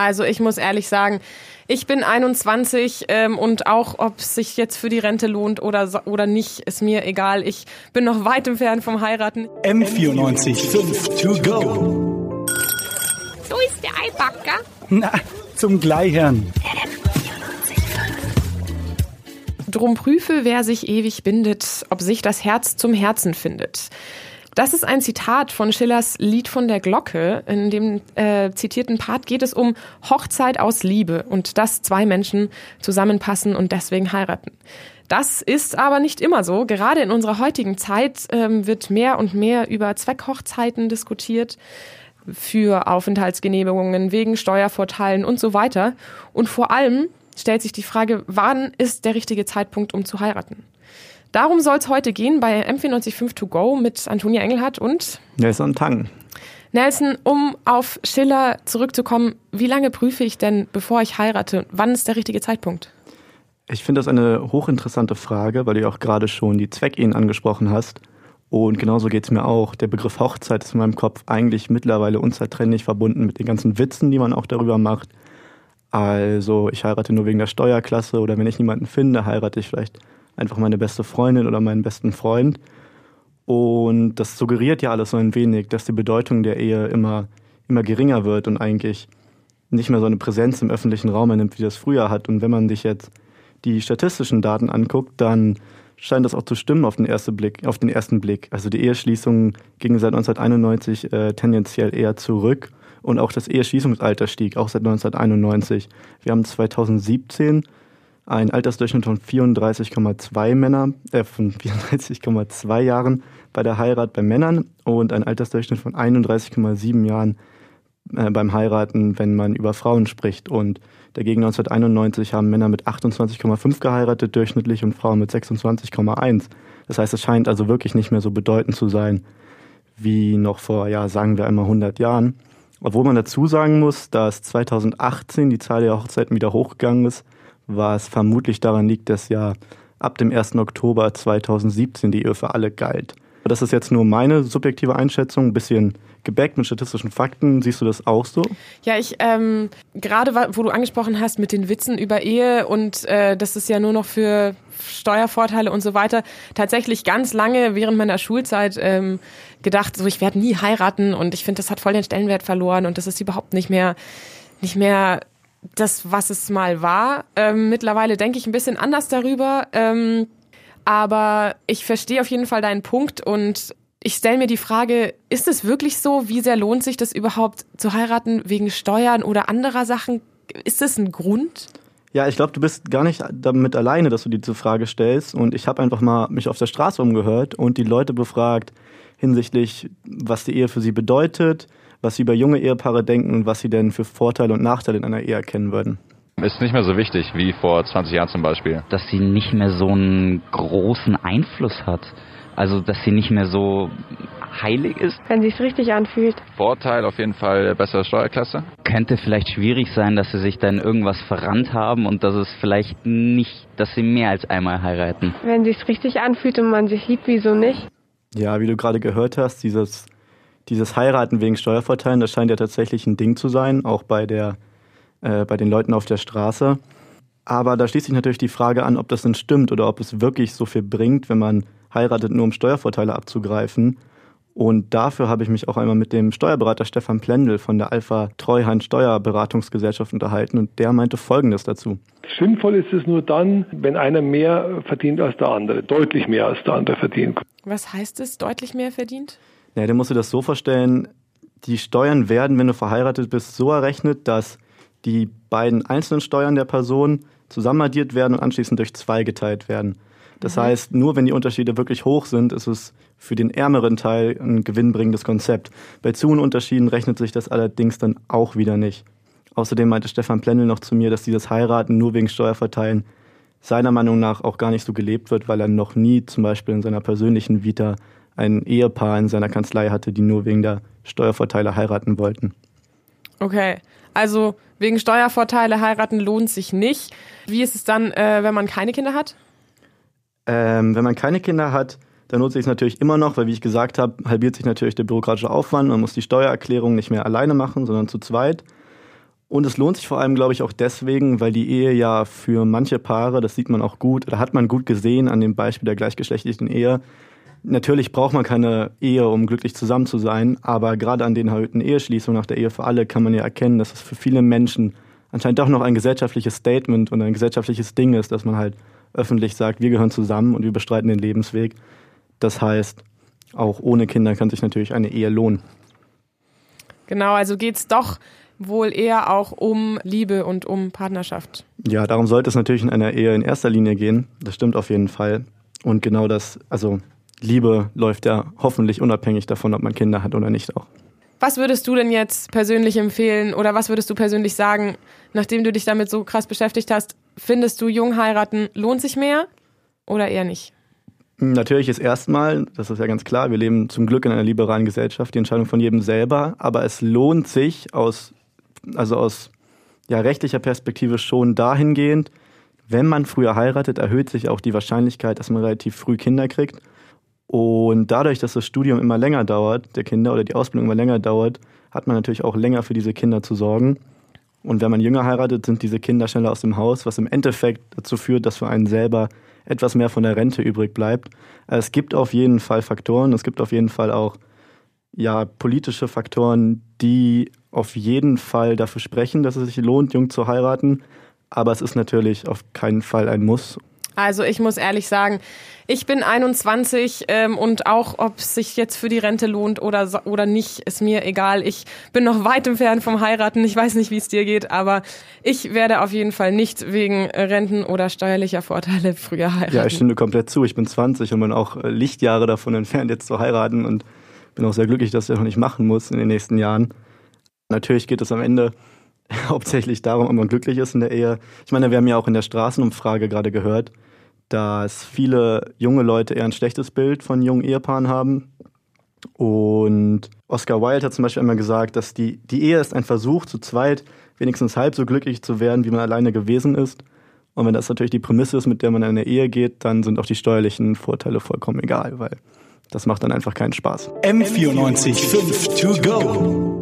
Also ich muss ehrlich sagen, ich bin 21 und auch, ob es sich jetzt für die Rente lohnt oder nicht, ist mir egal. Ich bin noch weit entfernt vom Heiraten. M94.5 to go. So ist der Eibacker. Na, zum Gleichern. Drum prüfe, wer sich ewig bindet, ob sich das Herz zum Herzen findet. Das ist ein Zitat von Schillers Lied von der Glocke. In dem zitierten Part geht es um Hochzeit aus Liebe und dass zwei Menschen zusammenpassen und deswegen heiraten. Das ist aber nicht immer so. Gerade in unserer heutigen Zeit wird mehr und mehr über Zweckhochzeiten diskutiert, für Aufenthaltsgenehmigungen, wegen Steuervorteilen und so weiter. Und vor allem stellt sich die Frage, wann ist der richtige Zeitpunkt, um zu heiraten? Darum soll es heute gehen bei M94.5 to go mit Antonia Engelhardt und Nelson Tang. Nelson, um auf Schiller zurückzukommen, wie lange prüfe ich denn, bevor ich heirate? Wann ist der richtige Zeitpunkt? Ich finde das eine hochinteressante Frage, weil du ja auch gerade schon die Zweckehen angesprochen hast. Und genauso geht es mir auch. Der Begriff Hochzeit ist in meinem Kopf eigentlich mittlerweile unzertrennlich verbunden mit den ganzen Witzen, die man auch darüber macht. Also ich heirate nur wegen der Steuerklasse oder wenn ich niemanden finde, heirate ich vielleicht einfach meine beste Freundin oder meinen besten Freund. Und das suggeriert ja alles so ein wenig, dass die Bedeutung der Ehe immer geringer wird und eigentlich nicht mehr so eine Präsenz im öffentlichen Raum nimmt, wie das früher hat. Und wenn man sich jetzt die statistischen Daten anguckt, dann scheint das auch zu stimmen auf den ersten Blick. Also die Eheschließungen gingen seit 1991 tendenziell eher zurück. Und auch das Eheschließungsalter stieg, auch seit 1991. Wir haben 2017 ein Altersdurchschnitt von 34,2 Jahren bei der Heirat bei Männern und ein Altersdurchschnitt von 31,7 Jahren beim Heiraten, wenn man über Frauen spricht. Und dagegen 1991 haben Männer mit 28,5 geheiratet durchschnittlich und Frauen mit 26,1. Das heißt, es scheint also wirklich nicht mehr so bedeutend zu sein wie noch vor, sagen wir einmal 100 Jahren. Obwohl man dazu sagen muss, dass 2018 die Zahl der Hochzeiten wieder hochgegangen ist, was vermutlich daran liegt, dass ja ab dem 1. Oktober 2017 die Ehe für alle galt. Das ist jetzt nur meine subjektive Einschätzung, ein bisschen gebackt mit statistischen Fakten. Siehst du das auch so? Ja, gerade wo du angesprochen hast mit den Witzen über Ehe und das ist ja nur noch für Steuervorteile und so weiter. Tatsächlich ganz lange während meiner Schulzeit gedacht, so ich werde nie heiraten und ich finde, das hat voll den Stellenwert verloren und das ist überhaupt nicht mehr das, was es mal war. Mittlerweile denke ich ein bisschen anders darüber, aber ich verstehe auf jeden Fall deinen Punkt und ich stelle mir die Frage, ist es wirklich so? Wie sehr lohnt sich das überhaupt zu heiraten wegen Steuern oder anderer Sachen? Ist das ein Grund? Ja, ich glaube, du bist gar nicht damit alleine, dass du diese Frage stellst. Und ich habe einfach mal mich auf der Straße umgehört und die Leute befragt hinsichtlich, was die Ehe für sie bedeutet, was sie über junge Ehepaare denken und was sie denn für Vorteile und Nachteile in einer Ehe erkennen würden. Ist nicht mehr so wichtig wie vor 20 Jahren zum Beispiel. Dass sie nicht mehr so einen großen Einfluss hat. Also, dass sie nicht mehr so heilig ist. Wenn sie es richtig anfühlt. Vorteil auf jeden Fall, bessere Steuerklasse. Könnte vielleicht schwierig sein, dass sie sich dann irgendwas verrannt haben und dass es vielleicht nicht, dass sie mehr als einmal heiraten. Wenn sie es richtig anfühlt und man sich liebt, wieso nicht? Ja, wie du gerade gehört hast, dieses Heiraten wegen Steuervorteilen, das scheint ja tatsächlich ein Ding zu sein, auch bei den Leuten auf der Straße. Aber da schließt sich natürlich die Frage an, ob das denn stimmt oder ob es wirklich so viel bringt, wenn man heiratet, nur um Steuervorteile abzugreifen. Und dafür habe ich mich auch einmal mit dem Steuerberater Stefan Plendl von der Alpha-Treuhand-Steuerberatungsgesellschaft unterhalten und der meinte Folgendes dazu. Sinnvoll ist es nur dann, wenn einer mehr verdient als der andere, deutlich mehr als der andere verdient. Was heißt es, deutlich mehr verdient? Naja, dann musst du das so vorstellen, die Steuern werden, wenn du verheiratet bist, so errechnet, dass die beiden einzelnen Steuern der Person zusammenaddiert werden und anschließend durch 2 geteilt werden. Das heißt, nur wenn die Unterschiede wirklich hoch sind, ist es für den ärmeren Teil ein gewinnbringendes Konzept. Bei zu hohen Unterschieden rechnet sich das allerdings dann auch wieder nicht. Außerdem meinte Stefan Plendl noch zu mir, dass dieses Heiraten nur wegen Steuerverteilen seiner Meinung nach auch gar nicht so gelebt wird, weil er noch nie zum Beispiel in seiner persönlichen Vita ein Ehepaar in seiner Kanzlei hatte, die nur wegen der Steuervorteile heiraten wollten. Okay, also wegen Steuervorteile heiraten lohnt sich nicht. Wie ist es dann, wenn man keine Kinder hat? Wenn man keine Kinder hat, dann nutze ich es natürlich immer noch, weil wie ich gesagt habe, halbiert sich natürlich der bürokratische Aufwand. Man muss die Steuererklärung nicht mehr alleine machen, sondern zu zweit. Und es lohnt sich vor allem, glaube ich, auch deswegen, weil die Ehe ja für manche Paare, das sieht man auch gut, oder hat man gut gesehen an dem Beispiel der gleichgeschlechtlichen Ehe, natürlich braucht man keine Ehe, um glücklich zusammen zu sein, aber gerade an den erhöhten Eheschließungen nach der Ehe für alle kann man ja erkennen, dass es für viele Menschen anscheinend doch noch ein gesellschaftliches Statement und ein gesellschaftliches Ding ist, dass man halt öffentlich sagt, wir gehören zusammen und wir bestreiten den Lebensweg. Das heißt, auch ohne Kinder kann sich natürlich eine Ehe lohnen. Genau, also geht's doch wohl eher auch um Liebe und um Partnerschaft. Ja, darum sollte es natürlich in einer Ehe in erster Linie gehen. Das stimmt auf jeden Fall. Und genau das, also Liebe läuft ja hoffentlich unabhängig davon, ob man Kinder hat oder nicht auch. Was würdest du denn jetzt persönlich empfehlen oder was würdest du persönlich sagen, nachdem du dich damit so krass beschäftigt hast, findest du, jung heiraten lohnt sich mehr oder eher nicht? Natürlich ist erstmal, das ist ja ganz klar, wir leben zum Glück in einer liberalen Gesellschaft, die Entscheidung von jedem selber, aber es lohnt sich aus rechtlicher Perspektive schon dahingehend, wenn man früher heiratet, erhöht sich auch die Wahrscheinlichkeit, dass man relativ früh Kinder kriegt. Und dadurch, dass das Studium immer länger dauert, der Kinder, oder die Ausbildung immer länger dauert, hat man natürlich auch länger für diese Kinder zu sorgen. Und wenn man jünger heiratet, sind diese Kinder schneller aus dem Haus, was im Endeffekt dazu führt, dass für einen selber etwas mehr von der Rente übrig bleibt. Es gibt auf jeden Fall Faktoren, es gibt auf jeden Fall auch politische Faktoren, die auf jeden Fall dafür sprechen, dass es sich lohnt, jung zu heiraten. Aber es ist natürlich auf keinen Fall ein Muss. Also ich muss ehrlich sagen, ich bin 21 und auch ob es sich jetzt für die Rente lohnt oder nicht, ist mir egal. Ich bin noch weit entfernt vom Heiraten. Ich weiß nicht, wie es dir geht, aber ich werde auf jeden Fall nicht wegen Renten oder steuerlicher Vorteile früher heiraten. Ja, ich stimme komplett zu. Ich bin 20 und bin auch Lichtjahre davon entfernt, jetzt zu heiraten und bin auch sehr glücklich, dass ich das noch nicht machen muss in den nächsten Jahren. Natürlich geht es am Ende hauptsächlich darum, ob man glücklich ist in der Ehe. Ich meine, wir haben ja auch in der Straßenumfrage gerade gehört, dass viele junge Leute eher ein schlechtes Bild von jungen Ehepaaren haben. Und Oscar Wilde hat zum Beispiel einmal gesagt, dass die Ehe ist ein Versuch, zu zweit wenigstens halb so glücklich zu werden, wie man alleine gewesen ist. Und wenn das natürlich die Prämisse ist, mit der man in eine Ehe geht, dann sind auch die steuerlichen Vorteile vollkommen egal, weil das macht dann einfach keinen Spaß. M94.5 to go.